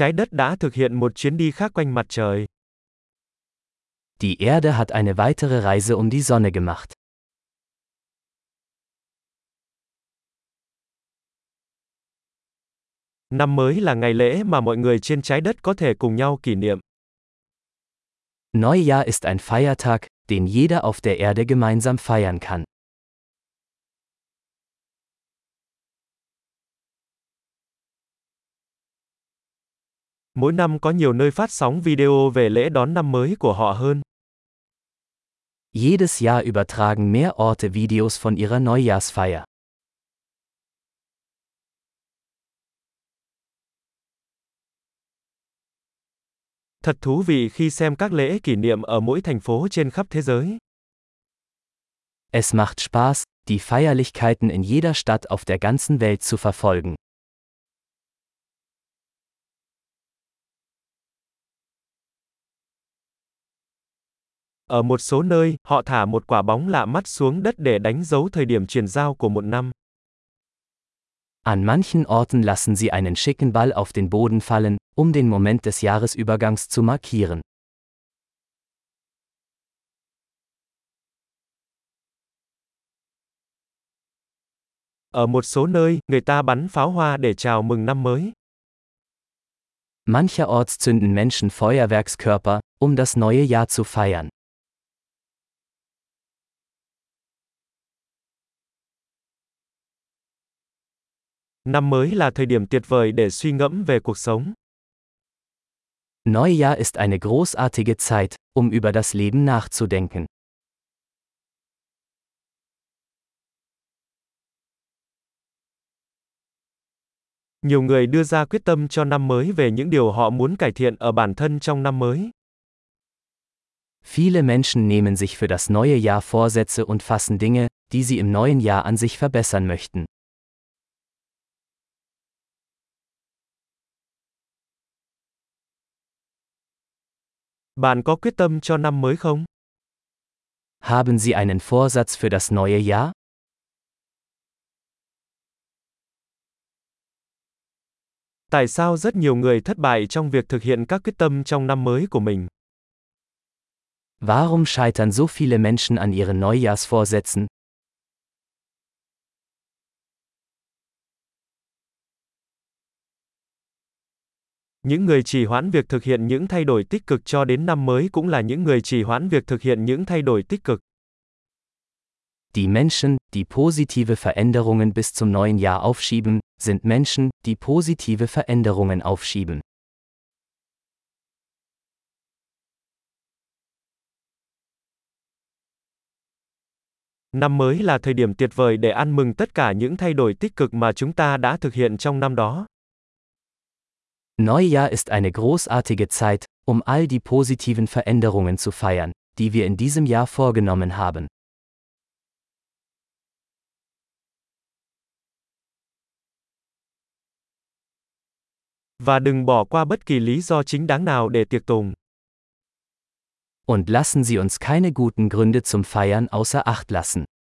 Trái đất đã thực hiện một chuyến đi khác quanh mặt trời. Die Erde hat eine weitere Reise um die Sonne gemacht. Năm mới là ngày lễ mà mọi người trên trái đất có thể cùng nhau kỷ niệm. Neujahr ist ein Feiertag, den jeder auf der Erde gemeinsam feiern kann. Mỗi năm có nhiều nơi phát sóng video về lễ đón năm mới của họ hơn. Jedes Jahr übertragen mehr Orte Videos von ihrer Neujahrsfeier. Thật thú vị khi xem các lễ kỷ niệm ở mỗi thành phố trên khắp thế giới. Es macht Spaß, die Feierlichkeiten in jeder Stadt auf der ganzen Welt zu verfolgen. Ở một số nơi, họ thả một quả bóng lạ mắt xuống đất để đánh dấu thời điểm chuyển giao của một năm. An manchen Orten lassen sie einen schicken Ball auf den Boden fallen, um den Moment des Jahresübergangs zu markieren. Ở một số nơi, người ta bắn pháo hoa để chào mừng năm mới. Mancherorts zünden Menschen Feuerwerkskörper, um das neue Jahr zu feiern. Năm mới là thời điểm tuyệt vời để suy ngẫm về cuộc sống. Neujahr ist eine großartige Zeit, um über das Leben nachzudenken. Nhiều người đưa ra quyết tâm cho năm mới về những điều họ muốn cải thiện ở bản thân trong năm mới. Viele Menschen nehmen sich für das neue Jahr Vorsätze und fassen Dinge, die sie im neuen Jahr an sich verbessern möchten. Bạn có quyết tâm cho năm mới không? Haben Sie einen Vorsatz für das neue Jahr? Tại sao rất nhiều người thất bại trong việc thực hiện các quyết tâm trong năm mới của mình? Warum scheitern so viele Menschen an ihren Neujahrsvorsätzen? Những người trì hoãn việc thực hiện những thay đổi tích cực cho đến năm mới cũng là những người trì hoãn việc thực hiện những thay đổi tích cực. Die Menschen, die positive Veränderungen bis zum neuen Jahr aufschieben, sind Menschen, die positive Veränderungen aufschieben. Năm mới là thời điểm tuyệt vời để ăn mừng tất cả những thay đổi tích cực mà chúng ta đã thực hiện trong năm đó. Neujahr ist eine großartige Zeit, um all die positiven Veränderungen zu feiern, die wir in diesem Jahr vorgenommen haben. Và đừng bỏ qua bất kỳ lý do chính đáng nào để tiệc tùng. Und lassen Sie uns keine guten Gründe zum Feiern außer Acht lassen.